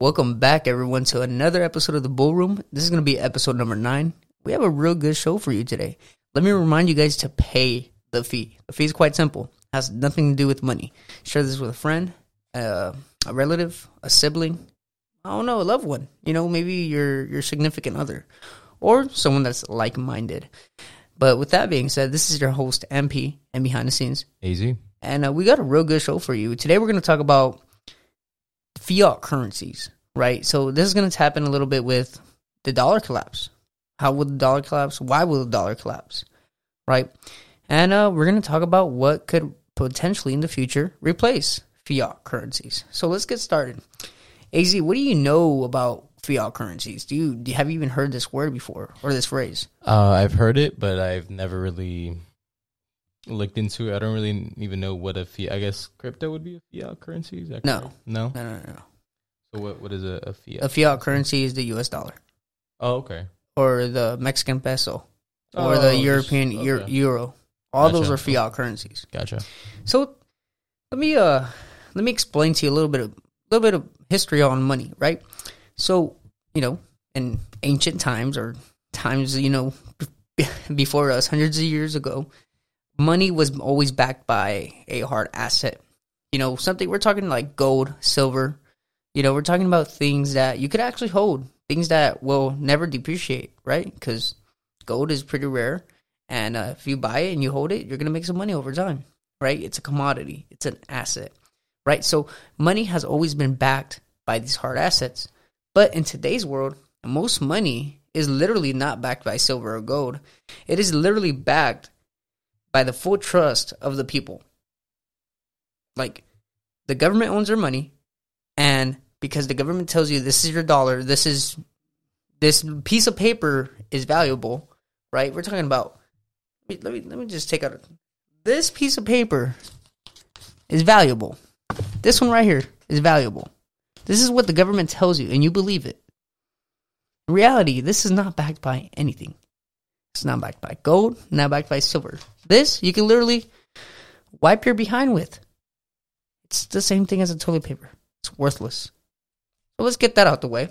Welcome back, everyone, to another episode of The Bullroom. This is going to be episode number 9. We have a real good show for you today. Let me remind you guys to pay the fee. The fee is quite simple. It has nothing to do with money. Share this with a friend, a relative, a sibling, I don't know, a loved one. You know, maybe your significant other or someone that's like-minded. But with that being said, this is your host, MP, and behind the scenes, AZ. And we got a real good show for you. Today, we're going to talk about fiat currencies, right? So this is going to tap in a little bit with the dollar collapse. How will the dollar collapse? Why will the dollar collapse, right? And we're going to talk about what could potentially in the future replace fiat currencies. So let's get started. AZ, what do you know about fiat currencies? Have you even heard this word before or this phrase? I've heard it, but I've never really looked into it. I don't really even know what a fiat. I guess crypto would be a fiat currency. Is that correct? No. So what is a fiat? A fiat currency is the U.S. dollar. Oh, okay. Or the Mexican peso, or the European euro. All those are fiat currencies. Gotcha. So let me explain to you a little bit of history on money, right? So, you know, in ancient times or times, you know, before us, hundreds of years ago, money was always backed by a hard asset. You know, something we're talking like gold, silver. You know, we're talking about things that you could actually hold, things that will never depreciate, right? Because gold is pretty rare. And if you buy it and you hold it, you're going to make some money over time, right? It's a commodity. It's an asset, right? So money has always been backed by these hard assets. But in today's world, most money is literally not backed by silver or gold. It is literally backed by the full trust of the people. Like, the government owns their money, and because the government tells you this is your dollar, this piece of paper is valuable, right? We're talking about, let me just take out, this piece of paper is valuable. This one right here is valuable. This is what the government tells you, and you believe it. In reality, this is not backed by anything. It's not backed by gold, not backed by silver. This, you can literally wipe your behind with. It's the same thing as a toilet paper. It's worthless. So let's get that out the way.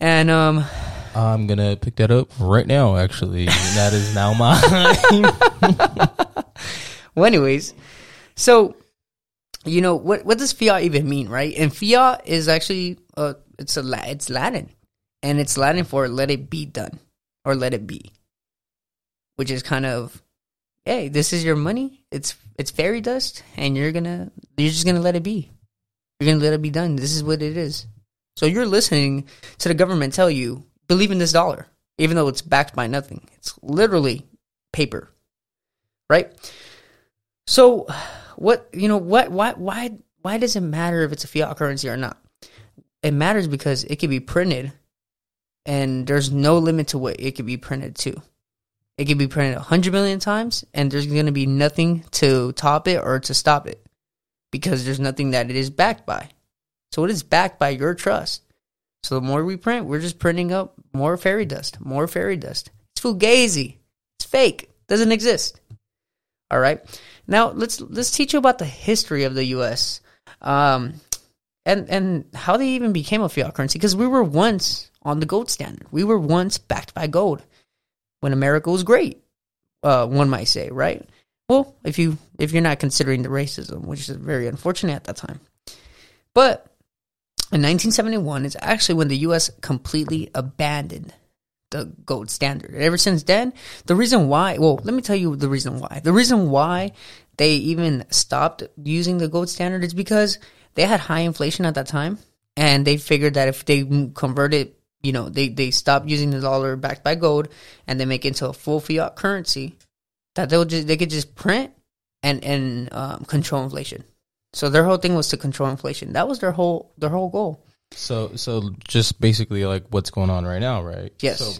And I'm going to pick that up right now, actually. That is now mine. Well, anyways, so, you know, what does fiat even mean, right? And fiat is actually, it's Latin. And it's Latin for let it be done or let it be. Which is kind of, hey, this is your money. It's fairy dust, and you're just gonna let it be. You're gonna let it be done. This is what it is. So you're listening to the government tell you believe in this dollar, even though it's backed by nothing. It's literally paper, right? So why does it matter if it's a fiat currency or not? It matters because it can be printed, and there's no limit to what it can be printed to. It can be printed 100 million times, and there's going to be nothing to top it or to stop it because there's nothing that it is backed by. So it is backed by your trust. So the more we print, we're just printing up more fairy dust, more fairy dust. It's fugazi. It's fake. It doesn't exist. All right. Now, let's teach you about the history of the U.S. And how they even became a fiat currency because we were once on the gold standard. We were once backed by gold. When America was great, one might say, right? Well, if you're not considering the racism, which is very unfortunate at that time. But in 1971 is actually when the U.S. completely abandoned the gold standard. And ever since then, let me tell you the reason why. The reason why they even stopped using the gold standard is because they had high inflation at that time, and they figured that if they converted, you know, they stop using the dollar backed by gold and they make it into a full fiat currency that they could just print and control inflation. So their whole thing was to control inflation. That was their whole goal. So just basically like what's going on right now, right? Yes. So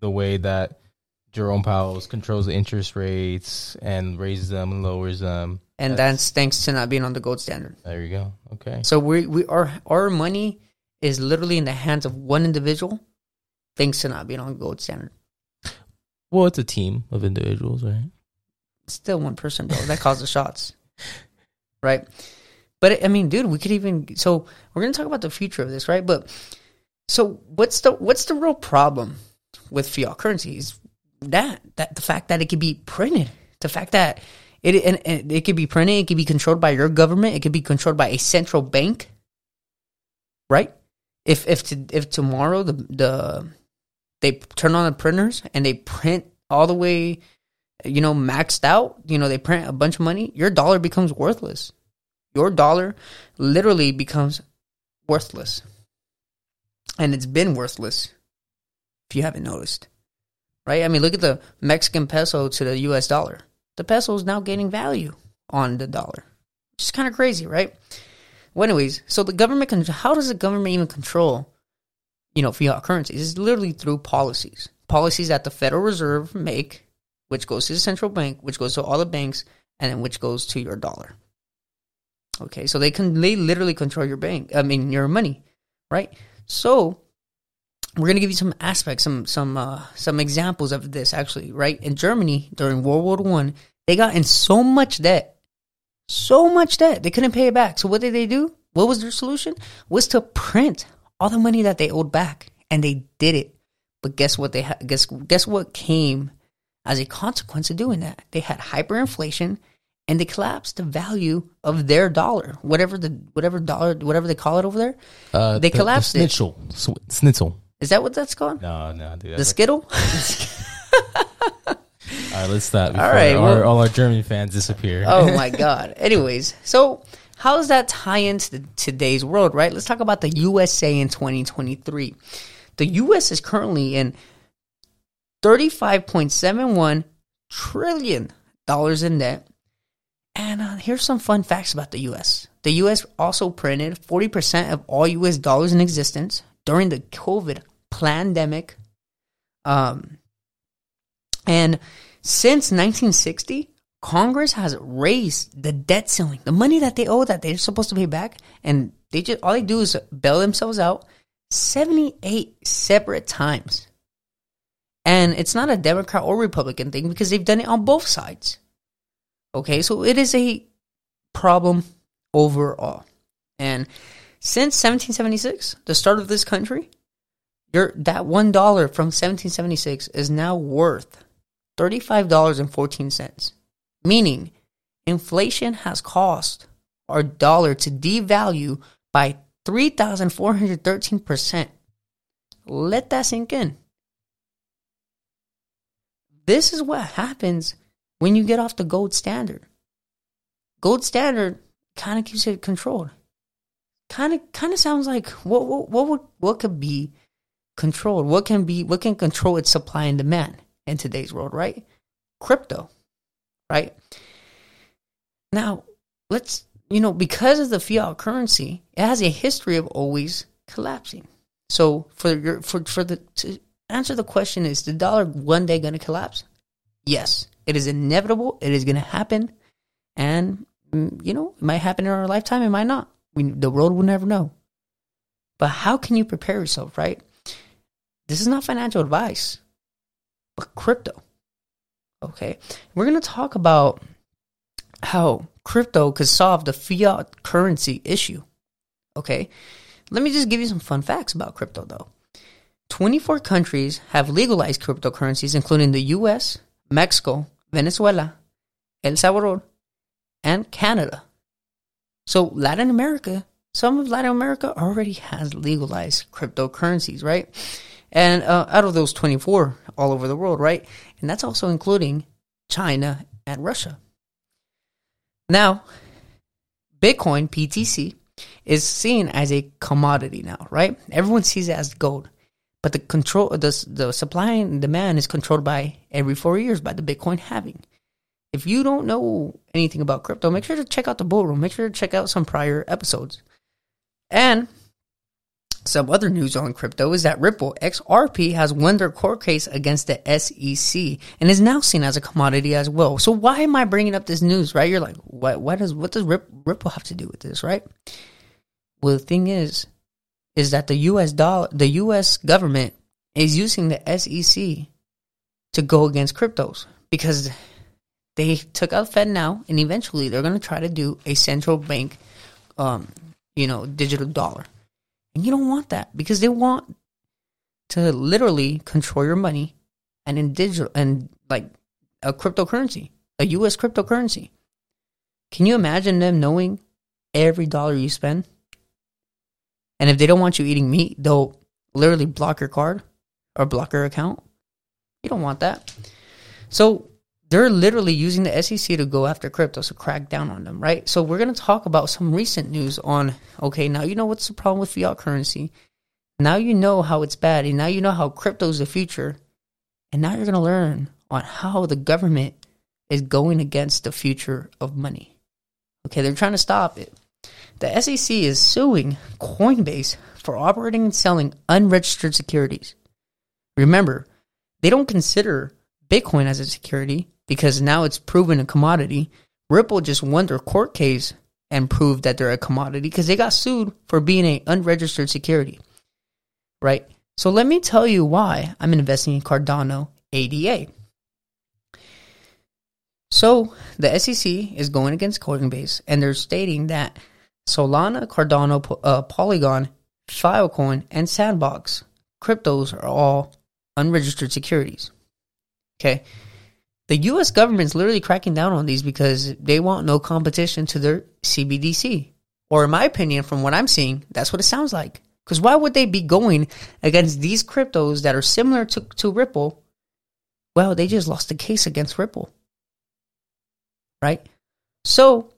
the way that Jerome Powell controls the interest rates and raises them and lowers them. And that's thanks to not being on the gold standard. There you go. Okay. So our money is literally in the hands of one individual, thanks to not being on gold standard. Well, it's a team of individuals, right? Still one person, though. That calls the shots, right? But I mean, dude, we could even, so we're going to talk about the future of this, right? But so what's the real problem with fiat currencies? That the fact that it could be printed, the fact that it could be printed, it could be controlled by your government, it could be controlled by a central bank, right? If tomorrow they turn on the printers and they print all the way, maxed out, they print a bunch of money, your dollar becomes worthless. Your dollar literally becomes worthless. And it's been worthless, if you haven't noticed, right? I mean, look at the Mexican peso to the U.S. dollar. The peso is now gaining value on the dollar, which is kind of crazy, right? Well, anyways, so the government, how does the government even control, fiat currencies? It's literally through policies. Policies that the Federal Reserve make, which goes to the central bank, which goes to all the banks, and then which goes to your dollar. Okay, so they literally control your your money, right? So we're going to give you some aspects, some examples of this actually, right? In Germany during World War I, they got in so much debt, they couldn't pay it back. So what did they do? What was their solution? Was to print all the money that they owed back, and they did it. But guess what guess what came as a consequence of doing that? They had hyperinflation. And they collapsed the value of their dollar, whatever they call it over there. They collapsed the schnitzel. It. Schnitzel. Is that what that's called? No, dude. The Skittle. All right, let's stop. All right, all our German fans disappear. Oh my God. Anyways, so how does that tie into today's world? Right. Let's talk about the USA in 2023. The U.S. is currently in $35.71 trillion in debt. And here's some fun facts about the U.S. The U.S. also printed 40% of all U.S. dollars in existence during the COVID pandemic. And since 1960, Congress has raised the debt ceiling, the money that they owe that they're supposed to pay back. And they just all they do is bail themselves out 78 separate times. And it's not a Democrat or Republican thing because they've done it on both sides. Okay, so it is a problem overall. And since 1776, the start of this country, that $1 from 1776 is now worth $35.14, meaning inflation has caused our dollar to devalue by 3,413%. Let that sink in. This is what happens when you get off the gold standard. Gold standard kind of keeps it controlled. Kind of sounds like what could be controlled? What can control its supply and demand in today's world, right? Crypto, right? Now, because of the fiat currency, it has a history of always collapsing. So to answer the question, is the dollar one day going to collapse? Yes. It is inevitable. It is going to happen. And, it might happen in our lifetime. It might not. The world will never know. But how can you prepare yourself, right? This is not financial advice, but crypto. Okay. We're going to talk about how crypto could solve the fiat currency issue. Okay. Let me just give you some fun facts about crypto, though. 24 countries have legalized cryptocurrencies, including the U.S., Mexico, Venezuela, El Salvador, and Canada. So some of Latin America already has legalized cryptocurrencies, right? And out of those 24 all over the world, right? And that's also including China and Russia. Now, Bitcoin, BTC, is seen as a commodity now, right? Everyone sees it as gold. But the supply and demand is controlled by every 4 years by the Bitcoin halving. If you don't know anything about crypto, make sure to check out the Bullroom. Make sure to check out some prior episodes. And some other news on crypto is that Ripple, XRP, has won their court case against the SEC and is now seen as a commodity as well. So why am I bringing up this news, right? You're like, what does Ripple have to do with this, right? Well, the thing is that the U.S. government is using the SEC to go against cryptos because they took out FedNow, and eventually they're going to try to do a central bank digital dollar. And you don't want that, because they want to literally control your money and in digital, and like a cryptocurrency, a US cryptocurrency. Can you imagine them knowing every dollar you spend? And if they don't want you eating meat, they'll literally block your card or block your account. You don't want that. So they're literally using the SEC to go after crypto, so crack down on them, right? So we're going to talk about some recent news on, okay, now you know what's the problem with fiat currency. Now you know how it's bad, and now you know how crypto is the future. And now you're going to learn on how the government is going against the future of money. Okay, they're trying to stop it. The SEC is suing Coinbase for operating and selling unregistered securities. Remember, they don't consider Bitcoin as a security because now it's proven a commodity. Ripple just won their court case and proved that they're a commodity because they got sued for being an unregistered security, right? So let me tell you why I'm investing in Cardano ADA. So the SEC is going against Coinbase, and they're stating that Solana, Cardano, Polygon, Filecoin, and Sandbox cryptos are all unregistered securities. Okay, the U.S. government's literally cracking down on these because they want no competition to their CBDC. Or in my opinion, from what I'm seeing, that's what it sounds like. Because why would they be going against these cryptos that are similar to Ripple? Well, they just lost the case against Ripple, right? So